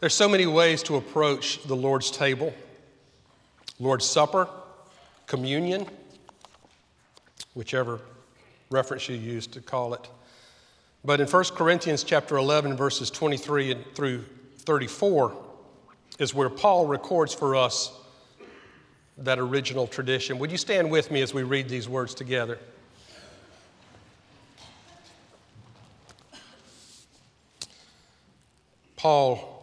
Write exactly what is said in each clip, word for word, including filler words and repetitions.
There's so many ways to approach the Lord's table. Lord's Supper, communion, whichever reference you use to call it. But in First Corinthians chapter eleven, verses twenty-three through thirty-four is where Paul records for us that original tradition. Would you stand with me as we read these words together? Paul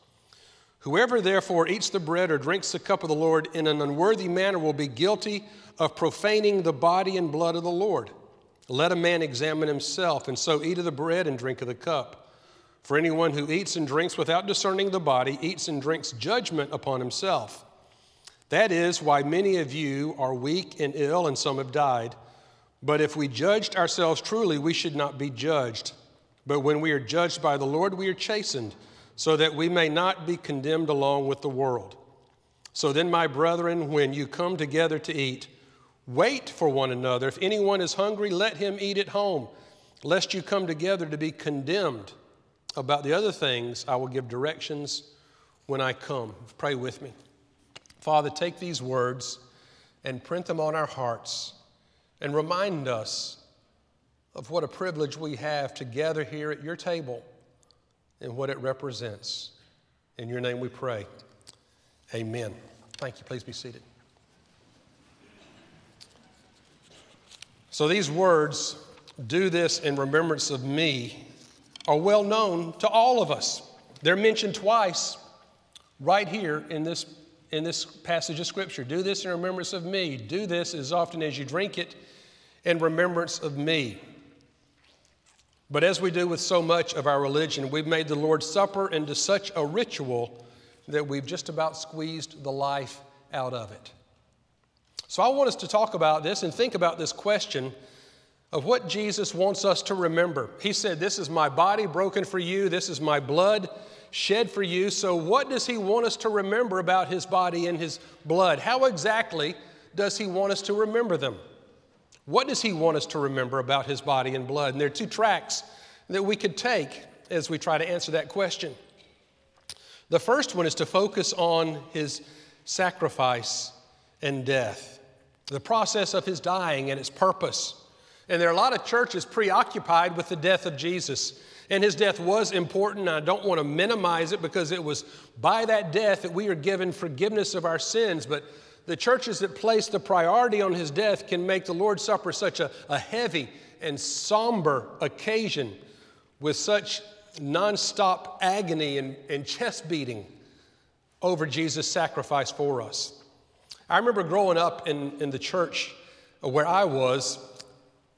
Whoever therefore eats the bread or drinks the cup of the Lord in an unworthy manner will be guilty of profaning the body and blood of the Lord. Let a man examine himself, and so eat of the bread and drink of the cup. For anyone who eats and drinks without discerning the body eats and drinks judgment upon himself. That is why many of you are weak and ill, and some have died. But if we judged ourselves truly, we should not be judged. But when we are judged by the Lord, we are chastened, so that we may not be condemned along with the world. So then, my brethren, when you come together to eat, wait for one another. If anyone is hungry, let him eat at home, lest you come together to be condemned. About the other things, I will give directions when I come." Pray with me. Father, take these words and print them on our hearts and remind us of what a privilege we have to gather here at your table and what it represents. In your name we pray. Amen. Thank you. Please be seated. So these words, "Do this in remembrance of me," are well known to all of us. They're mentioned twice right here in this, in this passage of Scripture. Do this in remembrance of me. Do this as often as you drink it in remembrance of me. But as we do with so much of our religion, we've made the Lord's Supper into such a ritual that we've just about squeezed the life out of it. So I want us to talk about this and think about this question of what Jesus wants us to remember. He said, "This is my body broken for you. This is my blood shed for you." So what does he want us to remember about his body and his blood? How exactly does he want us to remember them? What does he want us to remember about his body and blood? And there are two tracks that we could take as we try to answer that question. The first one is to focus on his sacrifice and death, the process of his dying and its purpose. And there are a lot of churches preoccupied with the death of Jesus. And his death was important. I don't want to minimize it, because it was by that death that we are given forgiveness of our sins. But the churches that place the priority on his death can make the Lord's Supper such a, a heavy and somber occasion with such nonstop agony and, and chest beating over Jesus' sacrifice for us. I remember growing up in, in the church where I was.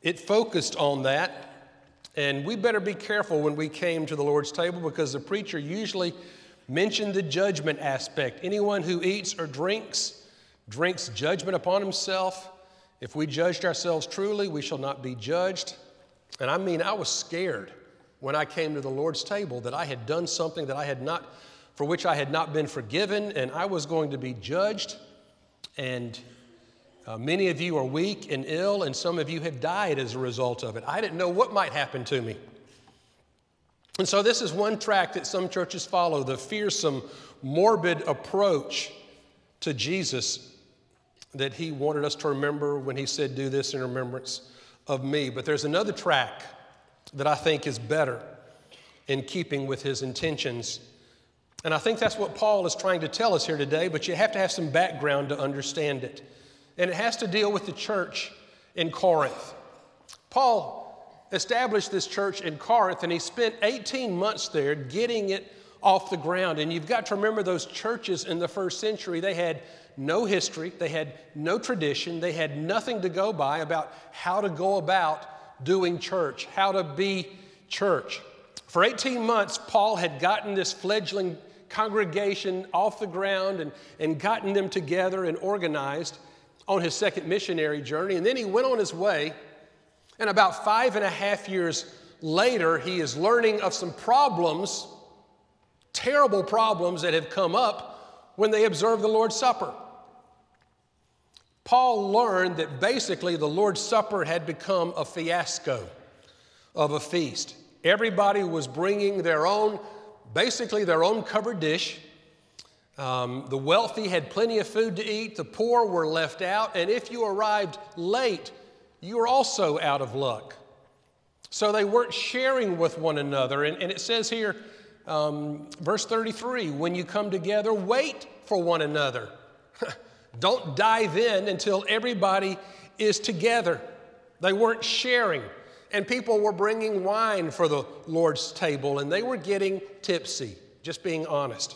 It focused on that, and we better be careful when we came to the Lord's table, because the preacher usually mentioned the judgment aspect. Anyone who eats or drinks, drinks judgment upon himself. If we judged ourselves truly, we shall not be judged. And I mean, I was scared when I came to the Lord's table that I had done something that I had not, for which I had not been forgiven, and I was going to be judged. And Uh, many of you are weak and ill, and some of you have died as a result of it. I didn't know what might happen to me. And so this is one track that some churches follow, the fearsome, morbid approach to Jesus that he wanted us to remember when he said, "Do this in remembrance of me." But there's another track that I think is better in keeping with his intentions. And I think that's what Paul is trying to tell us here today, but you have to have some background to understand it. And it has to deal with the church in Corinth. Paul established this church in Corinth, and he spent eighteen months there getting it off the ground. And you've got to remember, those churches in the first century, they had no history, they had no tradition, they had nothing to go by about how to go about doing church, how to be church. For eighteen months, Paul had gotten this fledgling congregation off the ground and, and gotten them together and organized on his second missionary journey. And then he went on his way, and about five and a half years later, he is learning of some problems, terrible problems that have come up when they observe the Lord's Supper. Paul learned that basically the Lord's Supper had become a fiasco of a feast. Everybody was bringing their own, basically their own covered dish. Um, the wealthy had plenty of food to eat. The poor were left out. And if you arrived late, you were also out of luck. So they weren't sharing with one another. And, and it says here, um, verse thirty-three, when you come together, wait for one another. Don't dive in until everybody is together. They weren't sharing. And people were bringing wine for the Lord's table, and they were getting tipsy, just being honest.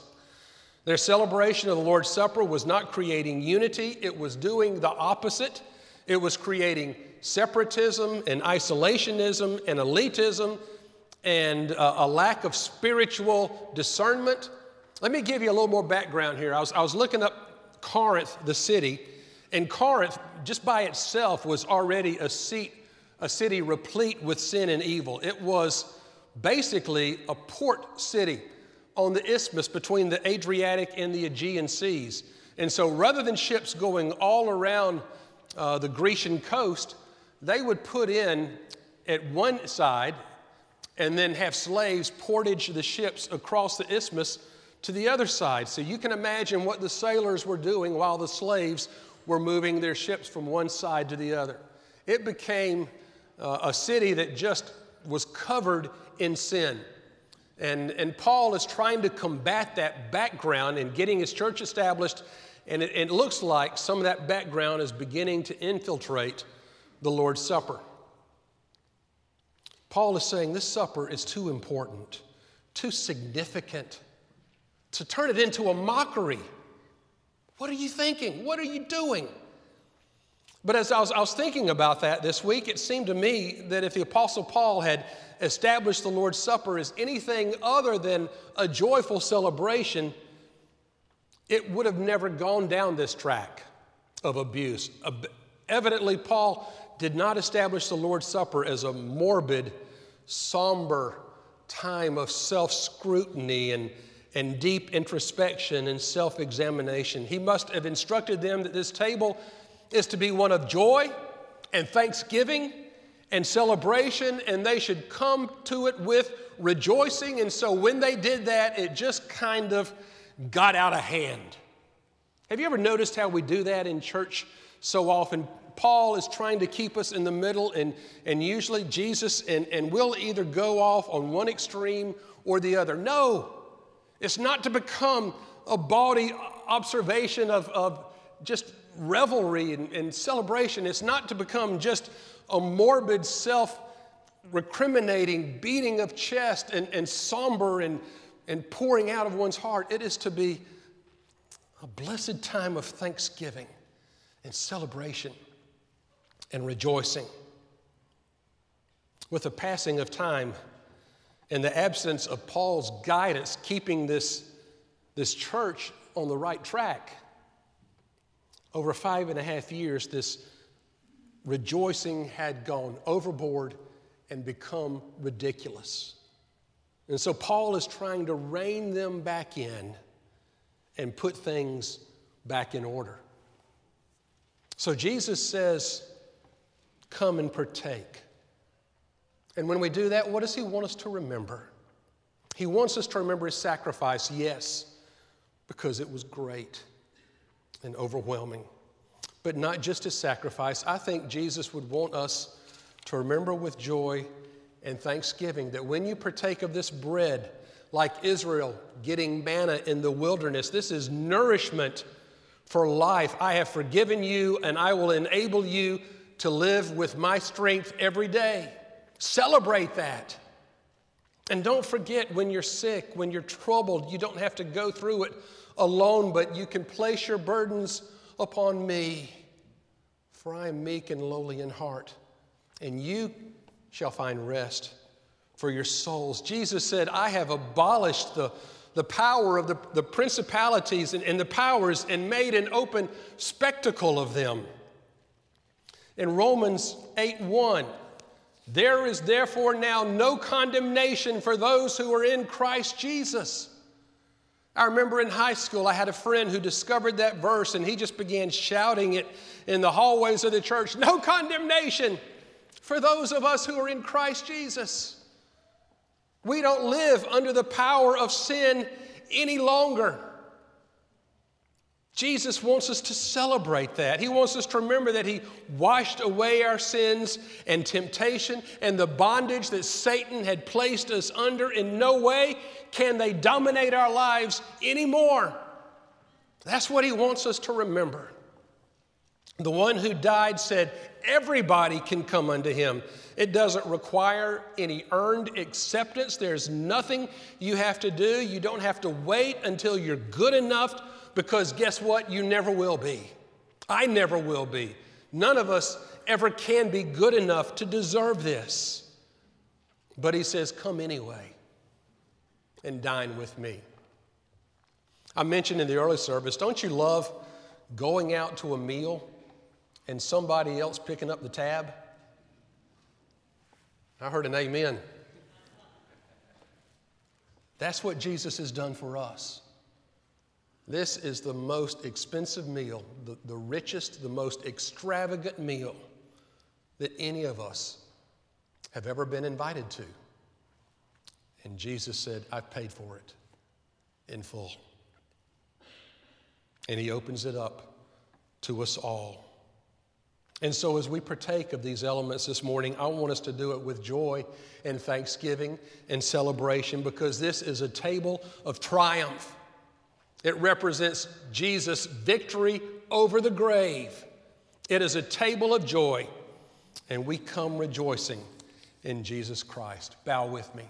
Their celebration of the Lord's Supper was not creating unity. It was doing the opposite. It was creating separatism and isolationism and elitism and a lack of spiritual discernment. Let me give you a little more background here. I was, I was looking up Corinth, the city, and Corinth just by itself was already a seat a city replete with sin and evil. It was basically a port city on the isthmus between the Adriatic and the Aegean seas. And so rather than ships going all around uh, the Grecian coast, they would put in at one side and then have slaves portage the ships across the isthmus to the other side. So you can imagine what the sailors were doing while the slaves were moving their ships from one side to the other. It became Uh, a city that just was covered in sin. And, and Paul is trying to combat that background and getting his church established, and it, it looks like some of that background is beginning to infiltrate the Lord's Supper. Paul is saying this supper is too important, too significant to turn it into a mockery. What are you thinking? What are you doing? But as I was, I was thinking about that this week, it seemed to me that if the Apostle Paul had established the Lord's Supper as anything other than a joyful celebration, it would have never gone down this track of abuse. Evidently, Paul did not establish the Lord's Supper as a morbid, somber time of self-scrutiny and, and deep introspection and self-examination. He must have instructed them that this table is to be one of joy and thanksgiving and celebration, and they should come to it with rejoicing. And so when they did that, it just kind of got out of hand. Have you ever noticed how we do that in church so often? Paul is trying to keep us in the middle, and, and usually Jesus, and, and we'll either go off on one extreme or the other. No, it's not to become a bawdy observation of, of just revelry and, and celebration. It's not to become just a morbid, self-recriminating beating of chest and, and somber and, and pouring out of one's heart. It is to be a blessed time of thanksgiving and celebration and rejoicing. With the passing of time and the absence of Paul's guidance keeping this, this church on the right track, over five and a half years, this rejoicing had gone overboard and become ridiculous. And so Paul is trying to rein them back in and put things back in order. So Jesus says, come and partake. And when we do that, what does he want us to remember? He wants us to remember his sacrifice, yes, because it was great and overwhelming. But not just his sacrifice. I think Jesus would want us to remember with joy and thanksgiving that when you partake of this bread, like Israel getting manna in the wilderness, this is nourishment for life. I have forgiven you, and I will enable you to live with my strength every day. Celebrate that. And don't forget, when you're sick, when you're troubled, you don't have to go through it alone, but you can place your burdens upon me, for I am meek and lowly in heart, and you shall find rest for your souls. Jesus said, I have abolished the, the power of the, the principalities and, and the powers and made an open spectacle of them. In Romans eight one, there is therefore now no condemnation for those who are in Christ Jesus. I remember in high school, I had a friend who discovered that verse and he just began shouting it in the hallways of the church, no condemnation for those of us who are in Christ Jesus. We don't live under the power of sin any longer. Jesus wants us to celebrate that. He wants us to remember that he washed away our sins and temptation and the bondage that Satan had placed us under. In no way can they dominate our lives anymore. That's what he wants us to remember. The one who died said, everybody can come unto him. It doesn't require any earned acceptance. There's nothing you have to do. You don't have to wait until you're good enough, because guess what? You never will be. I never will be. None of us ever can be good enough to deserve this. But he says, come anyway and dine with me. I mentioned in the early service, don't you love going out to a meal and somebody else picking up the tab? I heard an amen. That's what Jesus has done for us. This is the most expensive meal, the, the richest, the most extravagant meal that any of us have ever been invited to. And Jesus said, I've paid for it in full. And he opens it up to us all. And so as we partake of these elements this morning, I want us to do it with joy and thanksgiving and celebration, because this is a table of triumph. It represents Jesus' victory over the grave. It is a table of joy, and we come rejoicing in Jesus Christ. Bow with me.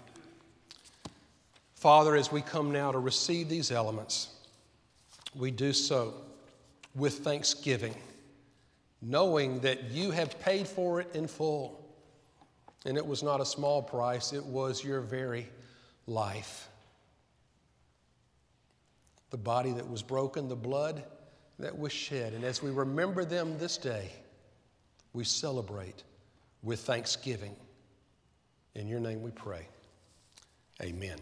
Father, as we come now to receive these elements, we do so with thanksgiving, knowing that you have paid for it in full. And it was not a small price, it was your very life. The body that was broken, the blood that was shed. And as we remember them this day, we celebrate with thanksgiving. In your name we pray. Amen.